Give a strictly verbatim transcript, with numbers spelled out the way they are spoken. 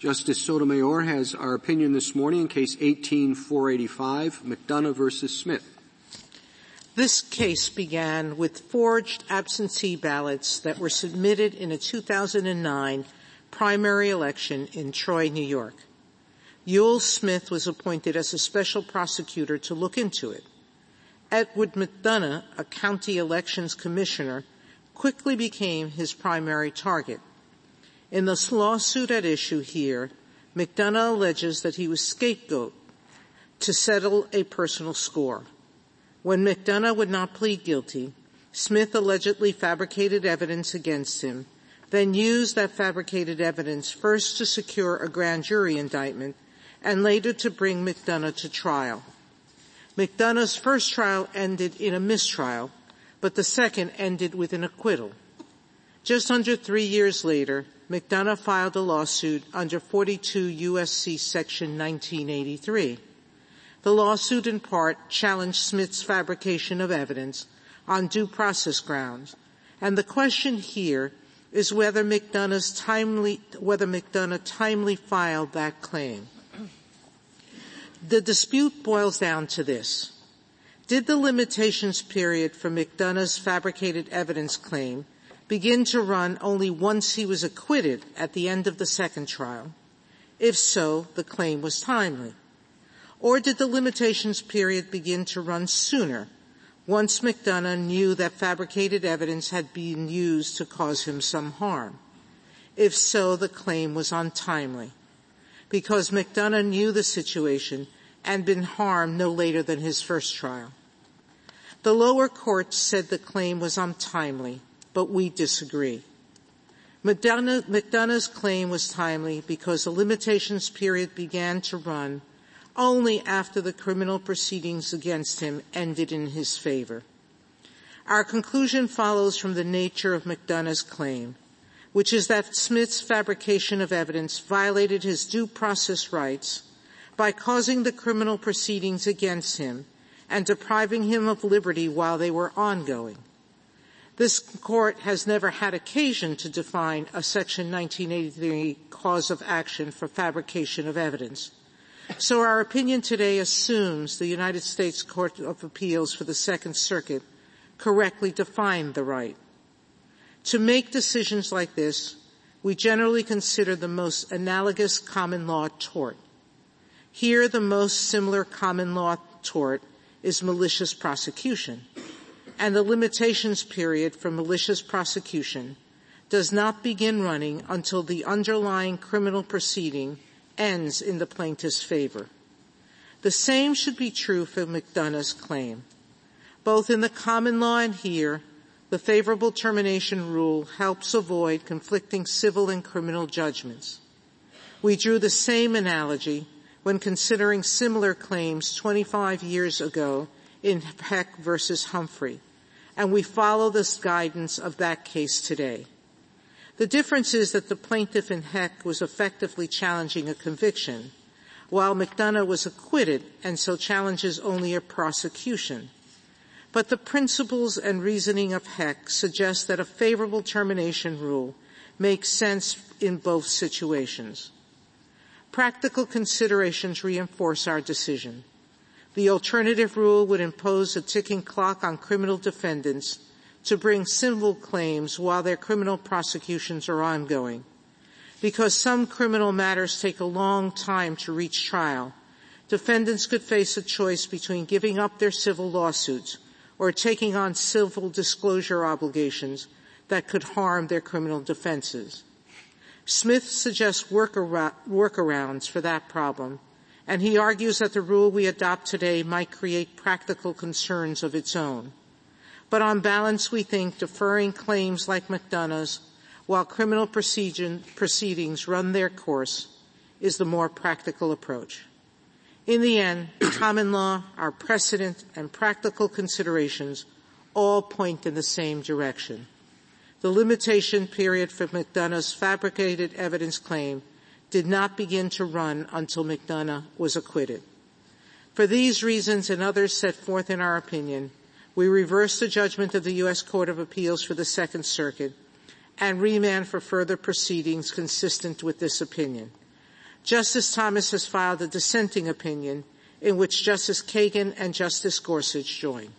Justice Sotomayor has our opinion this morning in Case eighteen four eighty-five, McDonough versus Smith. This case began with forged absentee ballots that were submitted in a two thousand nine primary election in Troy, New York. Yule Smith was appointed as a special prosecutor to look into it. Edward McDonough, a county elections commissioner, quickly became his primary target. In this lawsuit at issue here, McDonough alleges that he was scapegoat to settle a personal score. When McDonough would not plead guilty, Smith allegedly fabricated evidence against him, then used that fabricated evidence first to secure a grand jury indictment and later to bring McDonough to trial. McDonough's first trial ended in a mistrial, but the second ended with an acquittal. Just under three years later, McDonough filed a lawsuit under forty-two U S C Section nineteen eighty-three. The lawsuit in part challenged Smith's fabrication of evidence on due process grounds, and the question here is whether McDonough's timely, whether McDonough timely filed that claim. The dispute boils down to this. Did the limitations period for McDonough's fabricated evidence claim begin to run only once he was acquitted at the end of the second trial? If so, the claim was timely. Or did the limitations period begin to run sooner, once McDonough knew that fabricated evidence had been used to cause him some harm? If so, the claim was untimely, because McDonough knew the situation and been harmed no later than his first trial. The lower court said the claim was untimely, but we disagree. McDonough, McDonough's claim was timely because the limitations period began to run only after the criminal proceedings against him ended in his favor. Our conclusion follows from the nature of McDonough's claim, which is that Smith's fabrication of evidence violated his due process rights by causing the criminal proceedings against him and depriving him of liberty while they were ongoing. This court has never had occasion to define a Section nineteen eighty-three cause of action for fabrication of evidence. So our opinion today assumes the United States Court of Appeals for the Second Circuit correctly defined the right. To make decisions like this, we generally consider the most analogous common law tort. Here, the most similar common law tort is malicious prosecution, and the limitations period for malicious prosecution does not begin running until the underlying criminal proceeding ends in the plaintiff's favor. The same should be true for McDonough's claim. Both in the common law and here, the favorable termination rule helps avoid conflicting civil and criminal judgments. We drew the same analogy when considering similar claims twenty-five years ago in Heck versus Humphrey, and we follow this guidance of that case today. The difference is that the plaintiff in Heck was effectively challenging a conviction, while McDonough was acquitted and so challenges only a prosecution. But the principles and reasoning of Heck suggest that a favorable termination rule makes sense in both situations. Practical considerations reinforce our decision. The alternative rule would impose a ticking clock on criminal defendants to bring civil claims while their criminal prosecutions are ongoing. Because some criminal matters take a long time to reach trial, defendants could face a choice between giving up their civil lawsuits or taking on civil disclosure obligations that could harm their criminal defenses. Smith suggests workar- workarounds for that problem, and he argues that the rule we adopt today might create practical concerns of its own. But on balance, we think deferring claims like McDonough's while criminal proceedings run their course is the more practical approach. In the end, common law, our precedent, and practical considerations all point in the same direction. The limitation period for McDonough's fabricated evidence claim did not begin to run until McDonough was acquitted. For these reasons and others set forth in our opinion, we reverse the judgment of the U S Court of Appeals for the Second Circuit and remand for further proceedings consistent with this opinion. Justice Thomas has filed a dissenting opinion in which Justice Kagan and Justice Gorsuch join.